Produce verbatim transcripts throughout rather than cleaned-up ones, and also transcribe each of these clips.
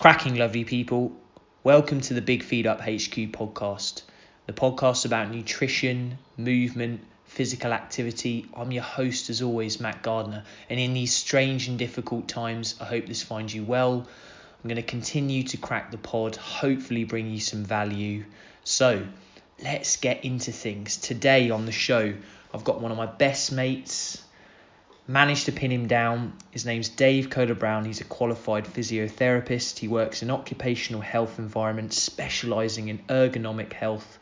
cracking, lovely people. Welcome to the Big Feed Up H Q podcast, the podcast about nutrition, movement, physical activity. I'm your host, as always, Matt Gardner. And in these strange and difficult times, I hope this finds you well. I'm going to continue to crack the pod, hopefully bring you some value. So let's get into things. Today on the show, I've got one of my best mates. Managed to pin him down. His name's Dave Coder Brown. He's a qualified physiotherapist. He works in occupational health environments, specialising in ergonomic health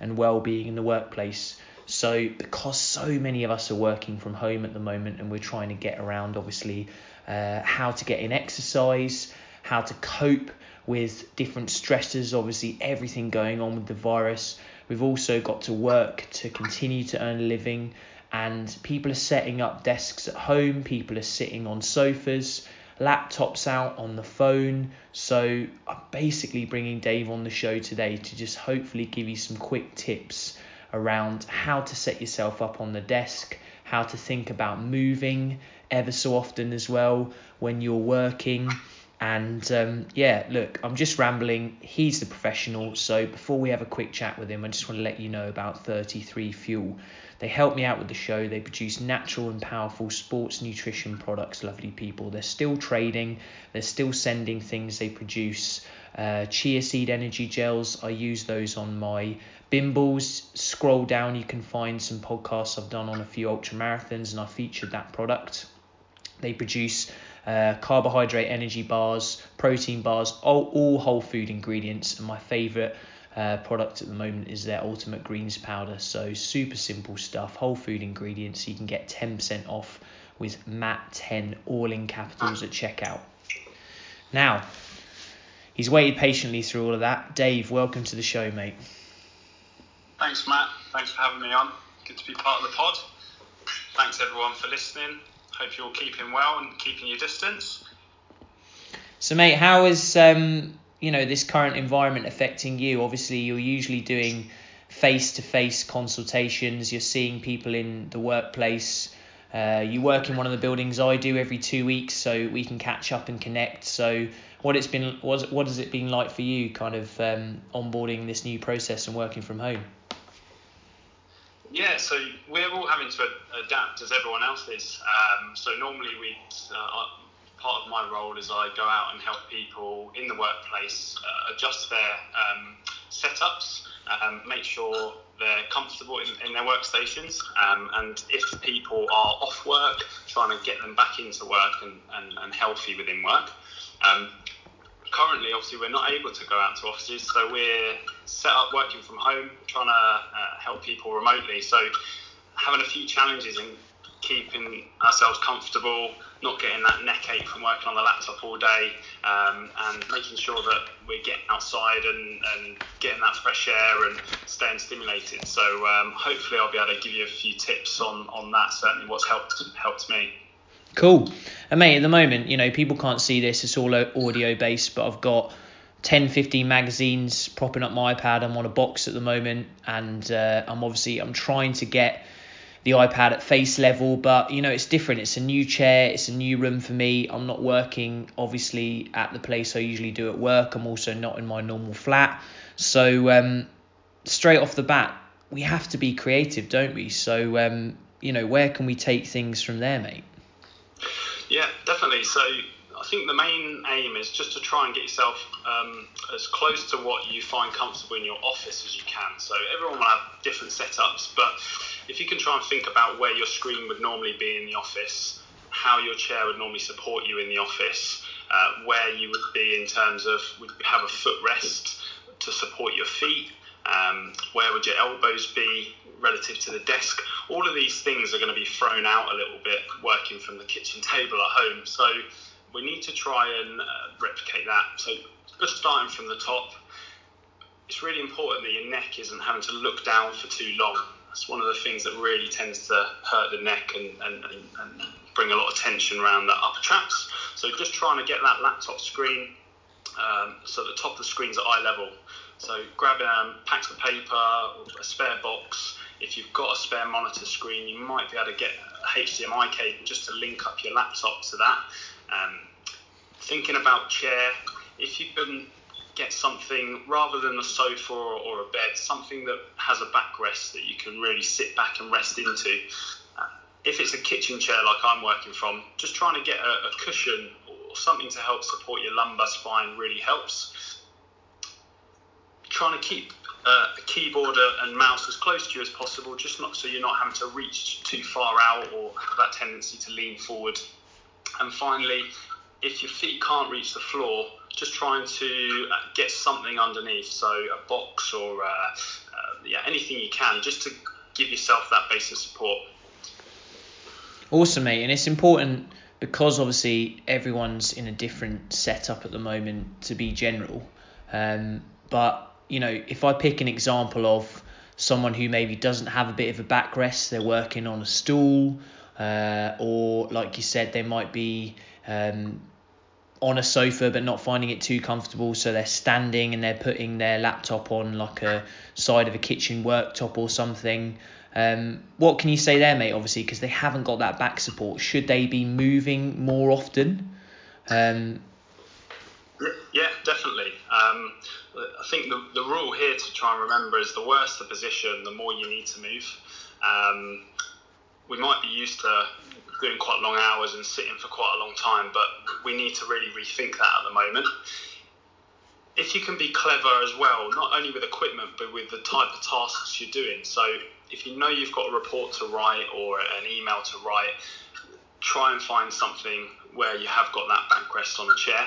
and well-being in the workplace. So because so many of us are working from home at the moment and we're trying to get around, obviously, uh, how to get in exercise, how to cope with different stressors, obviously everything going on with the virus. We've also got to work to continue to earn a living. And people are setting up desks at home, people are sitting on sofas, laptops out on the phone. So I'm basically bringing Dave on the show today to just hopefully give you some quick tips around how to set yourself up on the desk, how to think about moving ever so often as well when you're working. And um, yeah, look, I'm just rambling. He's the professional. So before we have a quick chat with him, I just want to let you know about thirty-three Fuel. They help me out with the show. They produce natural and powerful sports nutrition products, lovely people. They're still trading. They're still sending things they produce. Uh, chia seed energy gels. I use those on my bimbals. Scroll down. You can find some podcasts I've done on a few ultra marathons, and I featured that product. They produce uh, carbohydrate energy bars, protein bars, all, all whole food ingredients. And my favourite uh, product at the moment is their Ultimate Greens Powder. So super simple stuff, whole food ingredients. You can get ten percent off with Matt ten, all in capitals at checkout. Now, he's waited patiently through all of that. Dave, welcome to the show, mate. Thanks, Matt. Thanks for having me on. Good to be part of the pod. Thanks, everyone, for listening. Hope you're keeping well and keeping your distance. So, mate, how is um you know this current environment affecting you? Obviously, you're usually doing face-to-face consultations. You're seeing people in the workplace. Uh, you work in one of the buildings I do every two weeks, so we can catch up and connect. So, what it's been, what what has it been like for you, kind of um, onboarding this new process and working from home? Yeah, so we're all having to adapt as everyone else is. Um, so normally we, uh, part of my role is I go out and help people in the workplace uh, adjust their um, setups, um, make sure they're comfortable in, in their workstations. Um, and if people are off work, trying to get them back into work and, and, and healthy within work. Um, Currently, obviously, we're not able to go out to offices, so we're set up working from home, trying to uh, help people remotely. So having a few challenges in keeping ourselves comfortable, not getting that neck ache from working on the laptop all day, um, and making sure that we're getting outside and, and getting that fresh air and staying stimulated. So um, hopefully I'll be able to give you a few tips on, on that, certainly what's helped helped me. Cool. And mate, at the moment, you know, people can't see this, it's all audio based, but I've got ten, fifteen magazines propping up my iPad. I'm on a box at the moment, and uh, I'm obviously, I'm trying to get the iPad at face level, but you know, it's different. It's a new chair, it's a new room for me. I'm not working, obviously, at the place I usually do at work. I'm also not in my normal flat. So um, straight off the bat, we have to be creative, don't we? So, um, you know, where can we take things from there, mate? Yeah, definitely. So I think the main aim is just to try and get yourself um, as close to what you find comfortable in your office as you can. So everyone will have different setups, but if you can try and think about where your screen would normally be in the office, how your chair would normally support you in the office, uh, where you would be in terms of would you have a footrest to support your feet, um, where would your elbows be relative to the desk. All of these things are going to be thrown out a little bit working from the kitchen table at home. So we need to try and uh, replicate that. So just starting from the top, it's really important that your neck isn't having to look down for too long. That's one of the things that really tends to hurt the neck and, and, and, and bring a lot of tension around the upper traps. So just trying to get that laptop screen um, so the top of the screen's at eye level. So grab um, packs of paper, a spare box. If you've got a spare monitor screen, you might be able to get a H D M I cable just to link up your laptop to that. Um, thinking about chair, if you can get something rather than a sofa or, or a bed, something that has a backrest that you can really sit back and rest into. Uh, if it's a kitchen chair like I'm working from, just trying to get a, a cushion or something to help support your lumbar spine really helps. Trying to keep uh, a keyboard and mouse as close to you as possible, just not so you're not having to reach too far out or have that tendency to lean forward. And finally, if your feet can't reach the floor, just trying to get something underneath, so a box or uh, uh, yeah, anything you can, just to give yourself that base of support. Awesome, mate. And it's important because obviously everyone's in a different setup at the moment to be general. Um, but, you know, if I pick an example of someone who maybe doesn't have a bit of a backrest, they're working on a stool, uh, or like you said, they might be... Um, on a sofa but not finding it too comfortable, so they're standing and they're putting their laptop on like a side of a kitchen worktop or something. Um, what can you say there, mate? Obviously, because they haven't got that back support, should they be moving more often? Um, yeah, definitely. Um, I think the, the rule here to try and remember is the worse the position, the more you need to move. Um, we might be used to doing quite long hours and sitting for quite a long time, but we need to really rethink that at the moment. If you can be clever as well, not only with equipment, but with the type of tasks you're doing. So if you know you've got a report to write or an email to write, try and find something where you have got that backrest on a chair.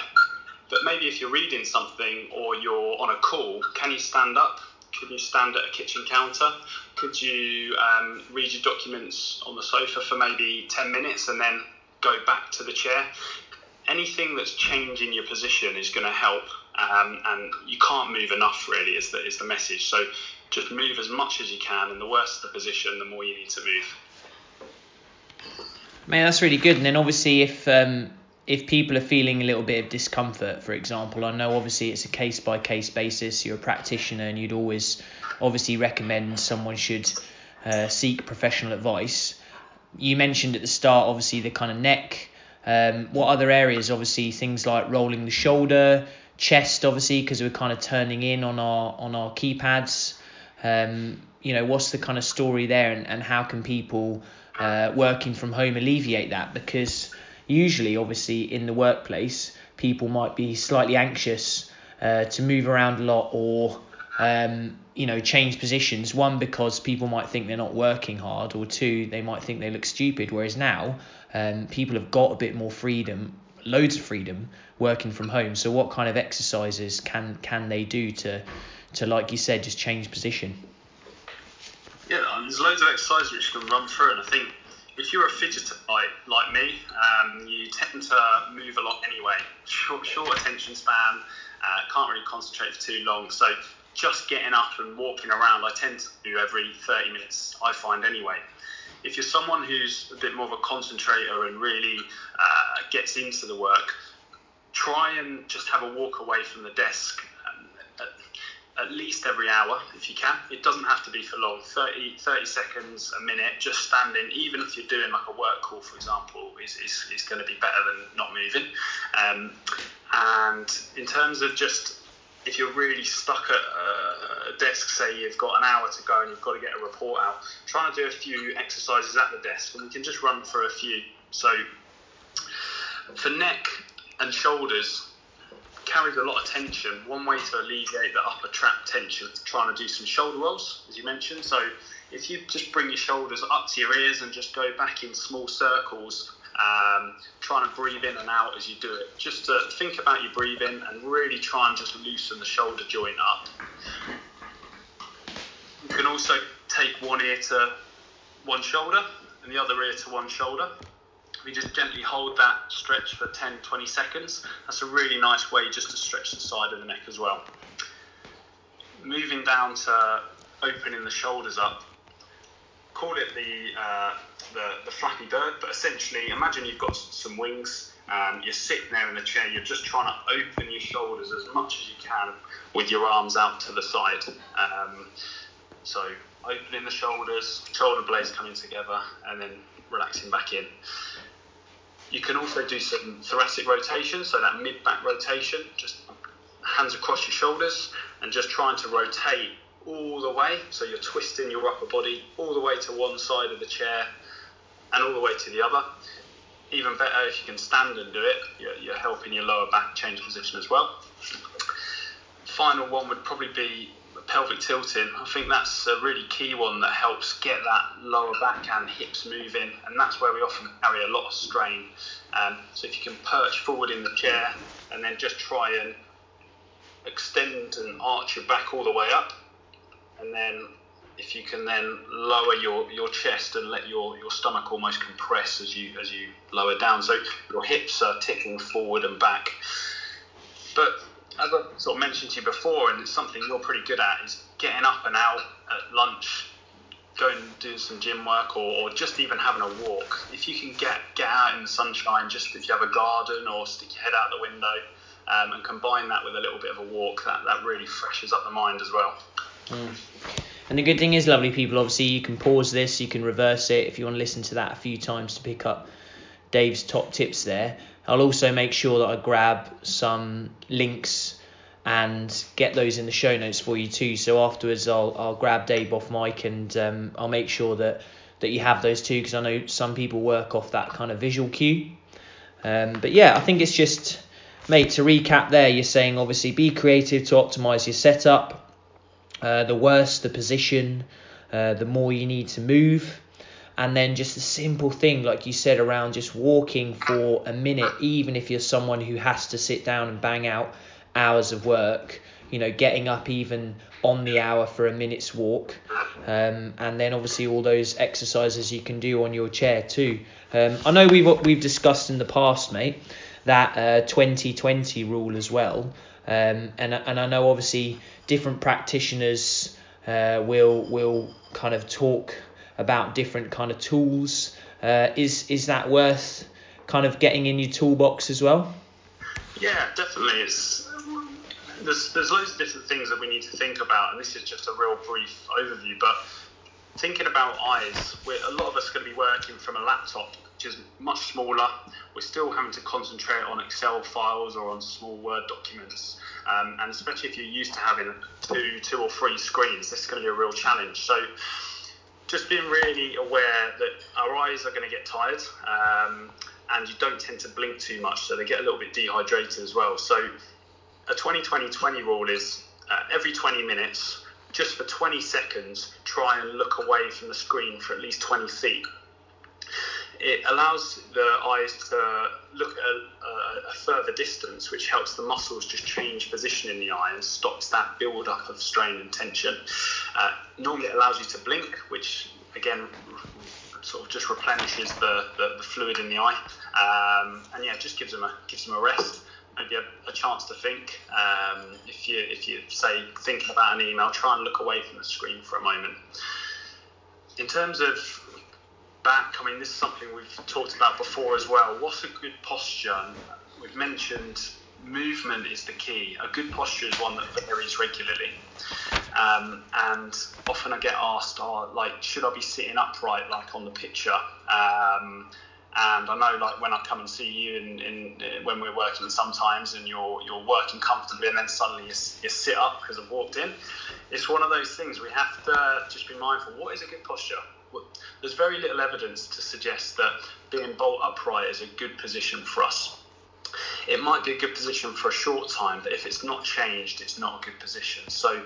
But maybe if you're reading something or you're on a call, can you stand up? Could you stand at a kitchen counter? Could you um, read your documents on the sofa for maybe ten minutes and then go back to the chair? Anything that's changing your position is going to help, um, and you can't move enough, really, is the, is the message. So just move as much as you can, and the worse the position, the more you need to move. Man, that's really good. And then obviously if... Um... If people are feeling a little bit of discomfort, for example, I know obviously it's a case-by-case basis, you're a practitioner and you'd always obviously recommend someone should uh, seek professional advice. You mentioned at the start, obviously, the kind of neck. Um, what other areas? Obviously, things like rolling the shoulder, chest, obviously, because we're kind of turning in on our on our keypads. Um, you know, what's the kind of story there, and, and how can people uh, working from home alleviate that? Because... usually, obviously, in the workplace, people might be slightly anxious uh, to move around a lot or, um, you know, change positions. One, because people might think they're not working hard, or two, they might think they look stupid. Whereas now, um, people have got a bit more freedom, loads of freedom, working from home. So what kind of exercises can, can they do to, to, like you said, just change position? Yeah, there's loads of exercises which you can run through, and I think, if you're a fidgeter like, like me, um, you tend to move a lot anyway. Short, short attention span, uh, can't really concentrate for too long. So just getting up and walking around, I tend to do every thirty minutes, I find anyway. If you're someone who's a bit more of a concentrator and really uh, gets into the work, try and just have a walk away from the desk um, at, at least every hour if you can. It doesn't have to be for long, thirty seconds, a minute, just standing, even if you're doing like a work call, for example, is, is, is going to be better than not moving. Um, and in terms of just, if you're really stuck at a desk, say you've got an hour to go and you've got to get a report out, trying to do a few exercises at the desk, and we can just run through a few. So for neck and shoulders, carries a lot of tension. One way to alleviate the upper trap tension is trying to do some shoulder rolls, as you mentioned. So if you just bring your shoulders up to your ears and just go back in small circles, um, trying to breathe in and out as you do it, just to think about your breathing and really try and just loosen the shoulder joint up. You can also take one ear to one shoulder and the other ear to one shoulder. We just gently hold that stretch for ten to twenty seconds. That's a really nice way just to stretch the side of the neck as well. Moving down to opening the shoulders up. Call it the uh, the, the flappy bird, but essentially imagine you've got some wings. Um, you're sitting there in the chair. You're just trying to open your shoulders as much as you can with your arms out to the side. Um, so opening the shoulders, shoulder blades coming together, and then relaxing back in. You can also do some thoracic rotation, so that mid-back rotation, just hands across your shoulders and just trying to rotate all the way. So you're twisting your upper body all the way to one side of the chair and all the way to the other. Even better if you can stand and do it, you're, you're helping your lower back change position as well. Final one would probably be pelvic tilting. I think that's a really key one that helps get that lower back and hips moving, and that's where we often carry a lot of strain. Um, so if you can perch forward in the chair and then just try and extend and arch your back all the way up, and then if you can then lower your, your chest and let your, your stomach almost compress as you as you lower down, so your hips are ticking forward and back. But as I sort of mentioned to you before, and it's something you're pretty good at, is getting up and out at lunch, going and doing some gym work, or, or just even having a walk. If you can get, get out in the sunshine, just if you have a garden, or stick your head out the window, um, and combine that with a little bit of a walk, that, that really freshens up the mind as well. Mm. And the good thing is, lovely people, obviously you can pause this, you can reverse it if you want to listen to that a few times to pick up Dave's top tips there. I'll also make sure that I grab some links and get those in the show notes for you too. So afterwards, I'll I'll grab Dave off mic and um, I'll make sure that, that you have those too, because I know some people work off that kind of visual cue. Um, but yeah, I think it's just, mate, to recap there, you're saying obviously be creative to optimise your setup. Uh, the worse the position, uh, the more you need to move. And then just a simple thing, like you said, around just walking for a minute, even if you're someone who has to sit down and bang out hours of work, you know, getting up even on the hour for a minute's walk. Um, and then obviously all those exercises you can do on your chair too. Um, I know we've, we've discussed in the past, mate, that uh, twenty twenty rule as well. Um, and and I know obviously different practitioners uh, will will kind of talk about different kind of tools. Uh, is is that worth kind of getting in your toolbox as well? Yeah, definitely. It's there's there's loads of different things that we need to think about, and this is just a real brief overview. But thinking about eyes, we're, a lot of us are going to be working from a laptop, which is much smaller. We're still having to concentrate on Excel files or on small Word documents. Um, and especially if you're used to having two, two or three screens, this is going to be a real challenge. So just being really aware that our eyes are going to get tired, um, and you don't tend to blink too much, so they get a little bit dehydrated as well. So a twenty twenty twenty rule is uh, every twenty minutes, just for twenty seconds, try and look away from the screen for at least twenty feet. It allows the eyes to look at a, a further distance, which helps the muscles just change position in the eye and stops that build-up of strain and tension. Uh, normally it allows you to blink, which again sort of just replenishes the, the, the fluid in the eye, um, and yeah, just gives them a gives them a rest. Maybe a, a chance to think. Um, if you if you say thinking about an email, try and look away from the screen for a moment. In terms of back, I mean, this is something we've talked about before as well. What's a good posture? We've mentioned movement is the key. A good posture is one that varies regularly. Um, and often I get asked, oh, like, should I be sitting upright, like on the picture? Um, And I know, like, when I come and see you in, in, in when we're working sometimes and you're you're working comfortably and then suddenly you, you sit up because I've walked in. It's one of those things we have to just be mindful. What is a good posture? There's very little evidence to suggest that being bolt upright is a good position for us. It might be a good position for a short time, but if it's not changed, it's not a good position. So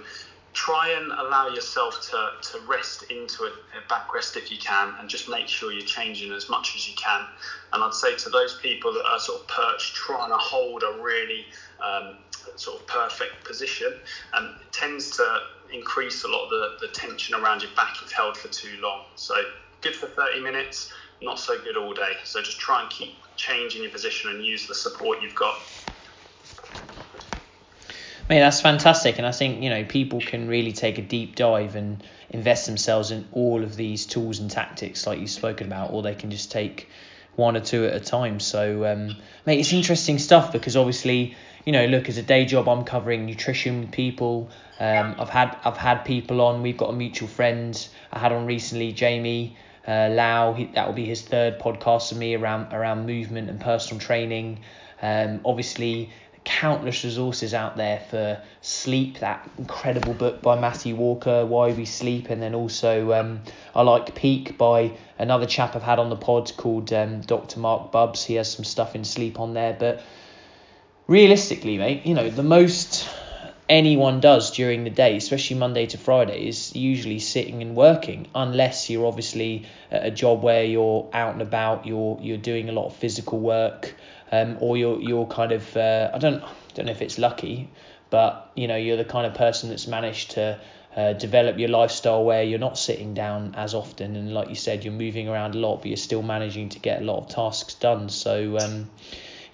try and allow yourself to, to rest into a, a backrest if you can, and just make sure you're changing as much as you can. And I'd say to those people that are sort of perched, trying to hold a really um, sort of perfect position, and um, it tends to increase a lot of the, the tension around your back if held for too long. So good for thirty minutes, not so good all day. So just try and keep changing your position and use the support you've got. Mate, that's fantastic, and I think, you know, people can really take a deep dive and invest themselves in all of these tools and tactics like you've spoken about, or they can just take one or two at a time. So, um, mate, it's interesting stuff because obviously, you know, look, as a day job, I'm covering nutrition with people. Um, I've had I've had people on. We've got a mutual friend I had on recently, Jamie uh, Lau. He, that will be his third podcast for me around around movement and personal training. Um, obviously, countless resources out there for sleep. That incredible book by Matthew Walker, Why We Sleep, and then also um, I Like Peak by another chap I've had on the pod called um, Doctor Mark Bubbs. He has some stuff in sleep on there. But realistically, mate, you know, the most anyone does during the day, especially Monday to Friday, is usually sitting and working, unless you're obviously at a job where you're out and about, you're you're doing a lot of physical work, um, or you're you're kind of uh, I don't don't know if it's lucky, but you know, you're the kind of person that's managed to uh, develop your lifestyle where you're not sitting down as often, and like you said, you're moving around a lot, but you're still managing to get a lot of tasks done. So um,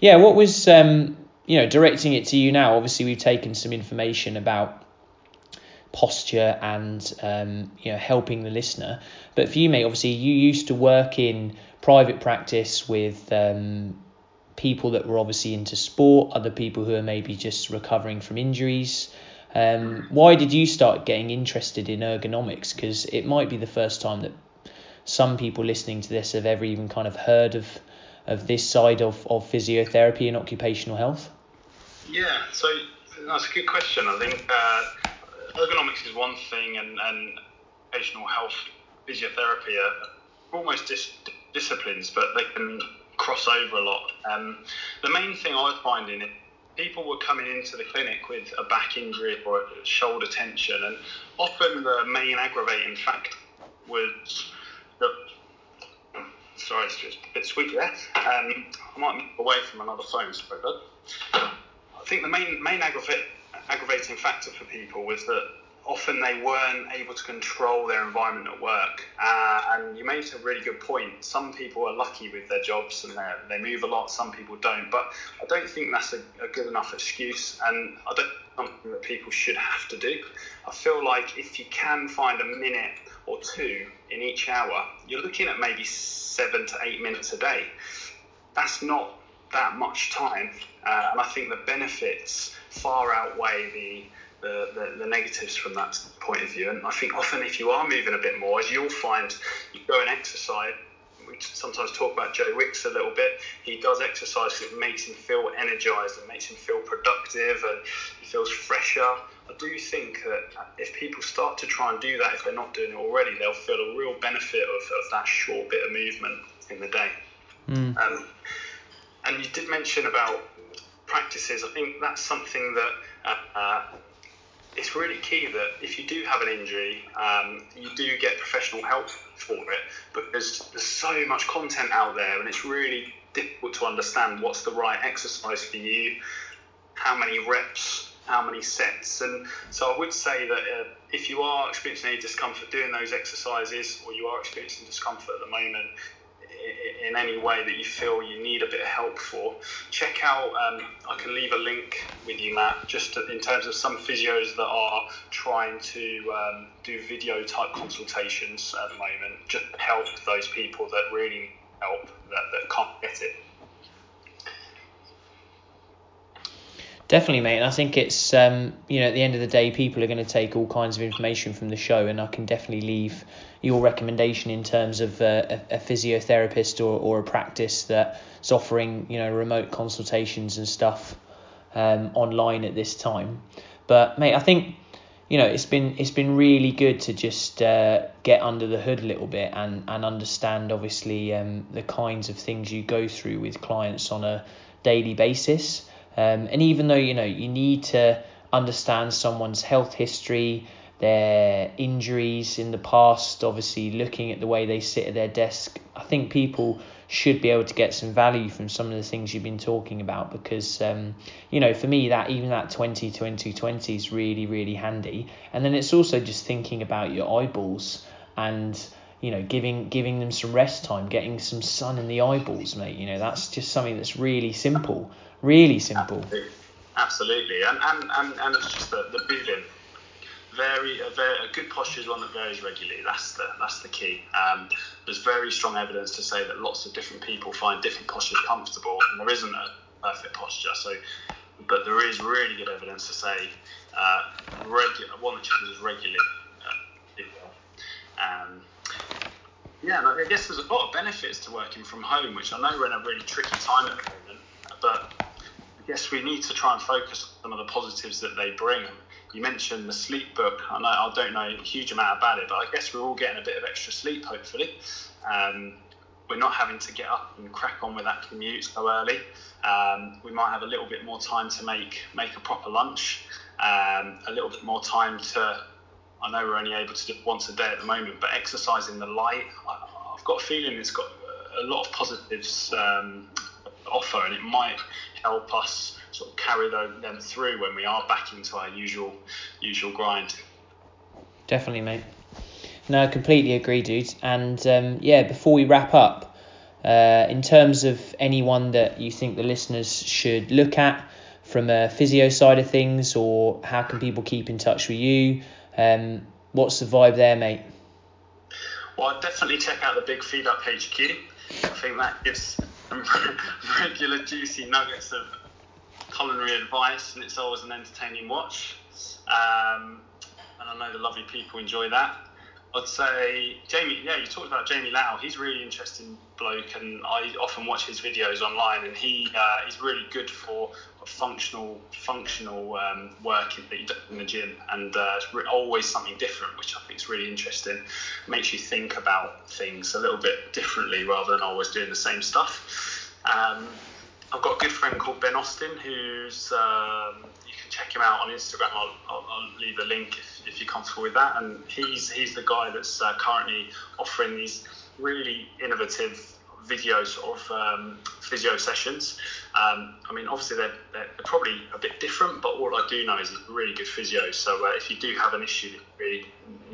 yeah, what was um. you know, directing it to you now, obviously we've taken some information about posture and, um, you know, helping the listener. But for you, mate, obviously you used to work in private practice with um, people that were obviously into sport, other people who are maybe just recovering from injuries. Um, why did you start getting interested in ergonomics? Because it might be the first time that some people listening to this have ever even kind of heard of of this side of, of physiotherapy and occupational health. Yeah, so that's a good question. I think uh, ergonomics is one thing, and, and occupational health, physiotherapy are almost dis- disciplines, but they can cross over a lot. Um, the main thing I was finding, people were coming into the clinic with a back injury or a shoulder tension, and often the main aggravating factor was that. Sorry, it's just a bit squeaky there. Um, I might move away from another phone, sorry, bud. I think the main main aggrava- aggravating factor for people was that often they weren't able to control their environment at work. Uh, and you made a really good point. Some people are lucky with their jobs and they move a lot, some people don't. But I don't think that's a, a good enough excuse, and I don't think something that people should have to do. I feel like if you can find a minute or two in each hour, you're looking at maybe seven to eight minutes a day. That's not that much time, uh, and I think the benefits far outweigh the, the, the, the negatives from that point of view. And I think often if you are moving a bit more, as you'll find, you go and exercise. We sometimes talk about Joe Wicks a little bit. He does exercise because it makes him feel energized and makes him feel productive, and he feels fresher. I do think that if people start to try and do that, if they're not doing it already, they'll feel a real benefit of, of that short bit of movement in the day. Mm. Um, and you did mention about practices. I think that's something that uh, uh, it's really key that if you do have an injury, um, you do get professional help for it, because there's so much content out there and it's really difficult to understand what's the right exercise for you, how many reps, how many sets. And so I would say that uh, if you are experiencing any discomfort doing those exercises, or you are experiencing discomfort at the moment in, in any way that you feel you need a bit of help for, check out, um, I can leave a link with you, Matt, just to, in terms of some physios that are trying to um, do video type consultations at the moment, just to help those people that really need help, that, that can't get it. Definitely, mate. And I think it's, um, you know, at the end of the day, people are going to take all kinds of information from the show, and I can definitely leave your recommendation in terms of uh, a, a physiotherapist or, or a practice that's offering, you know, remote consultations and stuff um, online at this time. But, mate, I think, you know, it's been it's been really good to just uh, get under the hood a little bit and, and understand, obviously, um, the kinds of things you go through with clients on a daily basis. Um, and even though, you know, you need to understand someone's health history, their injuries in the past, obviously looking at the way they sit at their desk, I think people should be able to get some value from some of the things you've been talking about, because, um, you know, for me, that even that twenty twenty twenty is really, really handy. And then it's also just thinking about your eyeballs and, you know, giving giving them some rest time, getting some sun in the eyeballs, mate. You know, that's just something that's really simple. Really simple. Absolutely, Absolutely. And, and and and it's just the, the moving. Very, a, very, a good posture is one that varies regularly. That's the that's the key. Um, there's very strong evidence to say that lots of different people find different postures comfortable, and there isn't a perfect posture. So, but there is really good evidence to say uh, regu- one that changes regularly. Um, yeah, I guess there's a lot of benefits to working from home, which I know we're in a really tricky time at the moment. But I guess we need to try and focus on some of the positives that they bring. You mentioned the sleep book. I know I don't know a huge amount about it, but I guess we're all getting a bit of extra sleep, hopefully. Um, we're not having to get up and crack on with that commute so early. Um, we might have a little bit more time to make make a proper lunch, um, a little bit more time to, I know we're only able to do it once a day at the moment, but exercise in the light, I, I've got a feeling it's got a lot of positives um, offer, and it might help us sort of carry those, them through when we are back into our usual usual grind. Definitely, mate. No, I completely agree, dude. And um, yeah, before we wrap up, uh, in terms of anyone that you think the listeners should look at from a physio side of things, or how can people keep in touch with you? Um, what's the vibe there, mate? Well, I'd definitely check out the Big Feed Up H Q. I think that gives some regular juicy nuggets of culinary advice, and it's always an entertaining watch. Um, and I know the lovely people enjoy that. I'd say Jamie, yeah, you talked about Jamie Lau. He's a really interesting bloke, and I often watch his videos online, and he uh, he's really good for functional functional um, work that you do in the gym, and uh, it's re- always something different, which I think is really interesting. Makes you think about things a little bit differently rather than always doing the same stuff. Um, I've got a good friend called Ben Austin, who's um, you can check him out on Instagram. I'll, I'll, I'll leave a link if, if you're comfortable with that. And he's he's the guy that's uh, currently offering these really innovative video sort of um, physio sessions. Um, I mean, obviously they're, they're probably a bit different, but all I do know is he's a really good physio. So uh, if you do have an issue that you really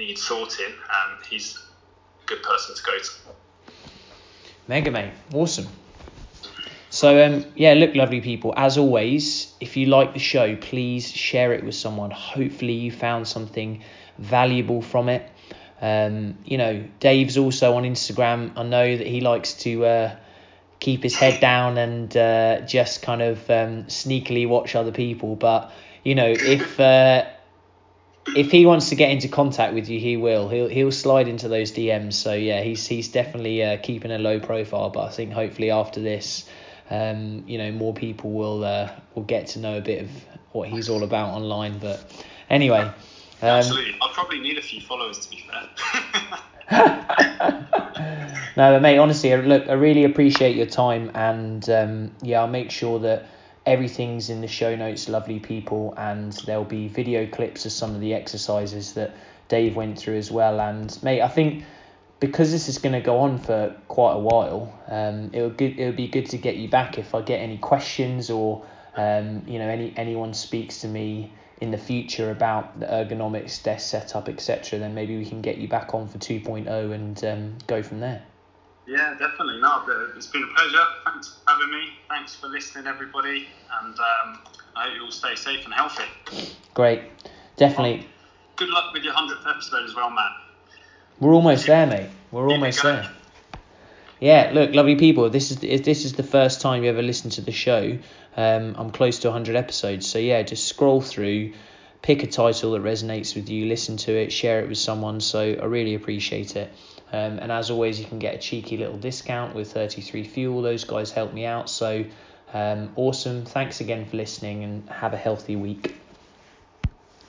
need sorting, um, he's a good person to go to. Mega, mate, awesome. So, um, yeah, look, lovely people, as always, if you like the show, please share it with someone. Hopefully you found something valuable from it. Um, you know, Dave's also on Instagram. I know that he likes to uh, keep his head down and uh, just kind of um, sneakily watch other people. But, you know, if uh, if he wants to get into contact with you, he will. He'll he'll slide into those D Ms. So, yeah, he's, he's definitely uh, keeping a low profile. But I think hopefully after this, Um, you know, more people will uh, will get to know a bit of what he's all about online. But anyway, um, absolutely, I probably need a few followers, to be fair. No, but mate, honestly, look, I really appreciate your time, and um, yeah, I'll make sure that everything's in the show notes, lovely people, and there'll be video clips of some of the exercises that Dave went through as well. And mate, I think, because this is going to go on for quite a while, um, it'll good. It'll be good to get you back if I get any questions, or um, you know, any anyone speaks to me in the future about the ergonomics, desk setup, et cetera. Then maybe we can get you back on for two point oh and um, go from there. Yeah, definitely. No, it's been a pleasure. Thanks for having me. Thanks for listening, everybody, and um, I hope you all stay safe and healthy. Great, definitely. Well, good luck with your one hundredth episode as well, Matt. We're almost there, mate. We're almost there. Yeah, look, lovely people, this is this is the first time you ever listen to the show. Um, I'm close to one hundred episodes. So, yeah, just scroll through, pick a title that resonates with you, listen to it, share it with someone. So I really appreciate it. Um, and as always, you can get a cheeky little discount with thirty-three Fuel. Those guys helped me out. So um, awesome. Thanks again for listening, and have a healthy week.